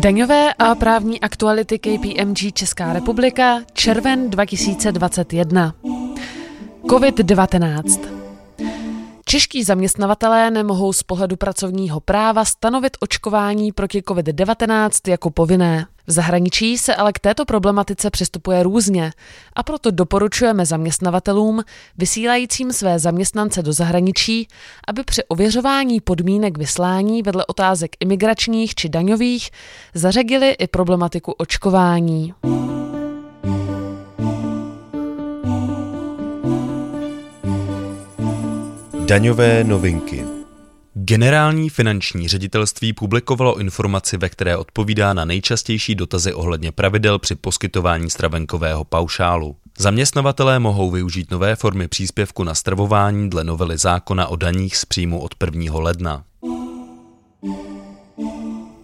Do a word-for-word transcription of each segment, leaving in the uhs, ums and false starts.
Daňové a právní aktuality K P M G Česká republika, červen dva tisíce dvacet jedna. COVID devatenáct. Čeští zaměstnavatelé nemohou z pohledu pracovního práva stanovit očkování proti COVID devatenáct jako povinné. V zahraničí se ale k této problematice přistupuje různě a proto doporučujeme zaměstnavatelům vysílajícím své zaměstnance do zahraničí, aby při ověřování podmínek vyslání vedle otázek imigračních či daňových zařadili i problematiku očkování. Daňové novinky. Generální finanční ředitelství publikovalo informaci, ve které odpovídá na nejčastější dotazy ohledně pravidel při poskytování stravenkového paušálu. Zaměstnavatelé mohou využít nové formy příspěvku na stravování dle novely zákona o daních z příjmu od prvního ledna.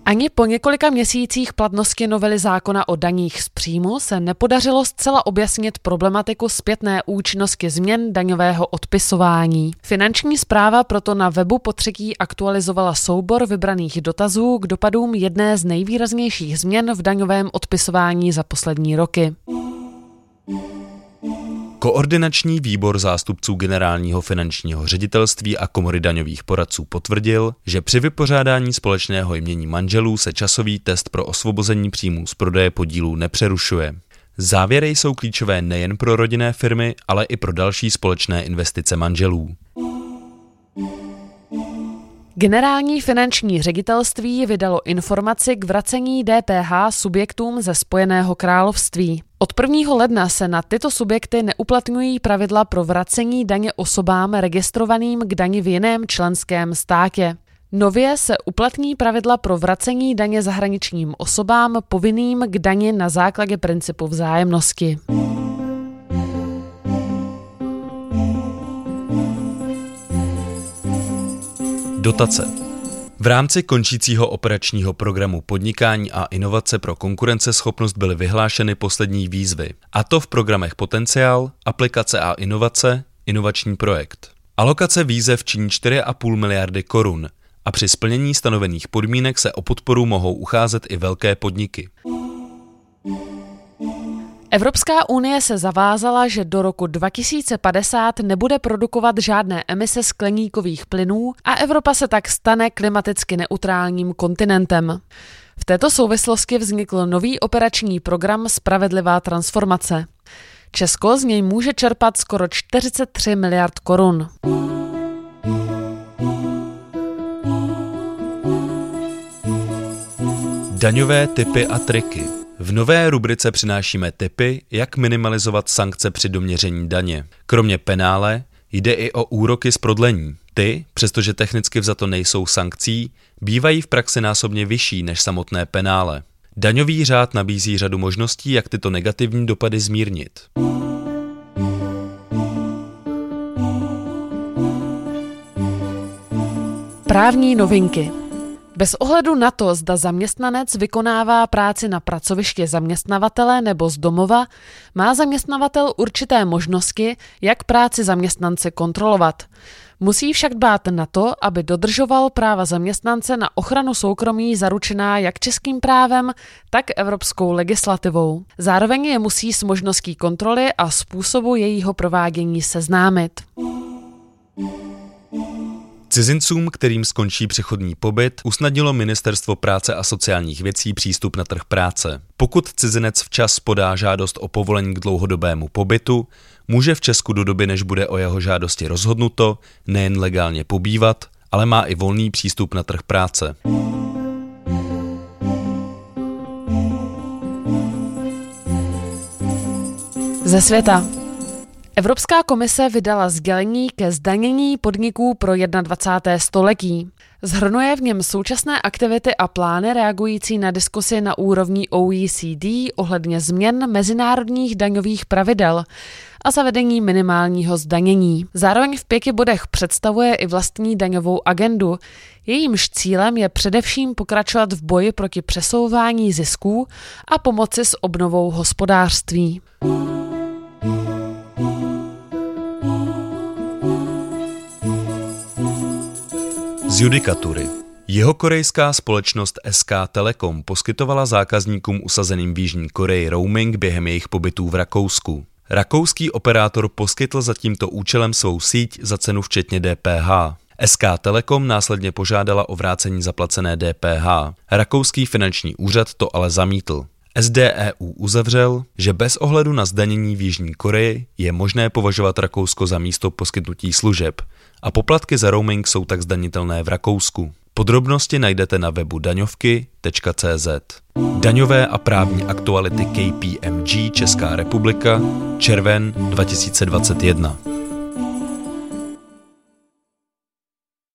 Ani po několika měsících platnosti novely zákona o daních z příjmu se nepodařilo zcela objasnit problematiku zpětné účinnosti změn daňového odpisování. Finanční správa proto na webu potřetí aktualizovala soubor vybraných dotazů k dopadům jedné z nejvýraznějších změn v daňovém odpisování za poslední roky. Koordinační výbor zástupců Generálního finančního ředitelství a Komory daňových poradců potvrdil, že při vypořádání společného jmění manželů se časový test pro osvobození příjmů z prodeje podílů nepřerušuje. Závěry jsou klíčové nejen pro rodinné firmy, ale i pro další společné investice manželů. Generální finanční ředitelství vydalo informaci k vracení D P H subjektům ze Spojeného království. Od prvního ledna se na tyto subjekty neuplatňují pravidla pro vracení daně osobám registrovaným k dani v jiném členském státě. Nově se uplatní pravidla pro vracení daně zahraničním osobám povinným k dani na základě principu vzájemnosti. Dotace. V rámci končícího operačního programu Podnikání a inovace pro konkurenceschopnost byly vyhlášeny poslední výzvy, a to v programech Potenciál, Aplikace a inovace, Inovační projekt. Alokace výzev činí čtyři a půl miliardy korun a při splnění stanovených podmínek se o podporu mohou ucházet i velké podniky. Evropská unie se zavázala, že do roku dva tisíce padesát nebude produkovat žádné emise skleníkových plynů a Evropa se tak stane klimaticky neutrálním kontinentem. V této souvislosti vznikl nový operační program Spravedlivá transformace. Česko z něj může čerpat skoro čtyřicet tři miliard korun. Daňové tipy a triky. V nové rubrice přinášíme tipy, jak minimalizovat sankce při doměření daně. Kromě penále jde i o úroky z prodlení. Ty, přestože technicky vzato nejsou sankcí, bývají v praxi násobně vyšší než samotné penále. Daňový řád nabízí řadu možností, jak tyto negativní dopady zmírnit. Právní novinky. Bez ohledu na to, zda zaměstnanec vykonává práci na pracovišti zaměstnavatele nebo z domova, má zaměstnavatel určité možnosti, jak práci zaměstnance kontrolovat. Musí však dbát na to, aby dodržoval práva zaměstnance na ochranu soukromí zaručená jak českým právem, tak evropskou legislativou. Zároveň je musí s možností kontroly a způsobu jejího provádění seznámit. Cizincům, kterým skončí přechodný pobyt, usnadnilo Ministerstvo práce a sociálních věcí přístup na trh práce. Pokud cizinec včas podá žádost o povolení k dlouhodobému pobytu, může v Česku do doby, než bude o jeho žádosti rozhodnuto, nejen legálně pobývat, ale má i volný přístup na trh práce. Ze světa. Evropská komise vydala sdělení ke zdanění podniků pro dvacátého prvního století. Zhrnuje v něm současné aktivity a plány reagující na diskusi na úrovni O E C D ohledně změn mezinárodních daňových pravidel a zavedení minimálního zdanění. Zároveň v pěti bodech představuje i vlastní daňovou agendu. Jejímž cílem je především pokračovat v boji proti přesouvání zisků a pomoci s obnovou hospodářství. Z judikatury. Jihokorejská společnost S K Telecom poskytovala zákazníkům usazeným v Jižní Koreji roaming během jejich pobytů v Rakousku. Rakouský operátor poskytl za tímto účelem svou síť za cenu včetně D P H. S K Telecom následně požádala o vrácení zaplacené D P H. Rakouský finanční úřad to ale zamítl. S D E U uzavřel, že bez ohledu na zdanění v Jižní Koreji je možné považovat Rakousko za místo poskytnutí služeb a poplatky za roaming jsou tak zdanitelné v Rakousku. Podrobnosti najdete na webu daňovky tečka cé zet. Daňové a právní aktuality K P M G Česká republika, červen dva tisíce dvacet jedna.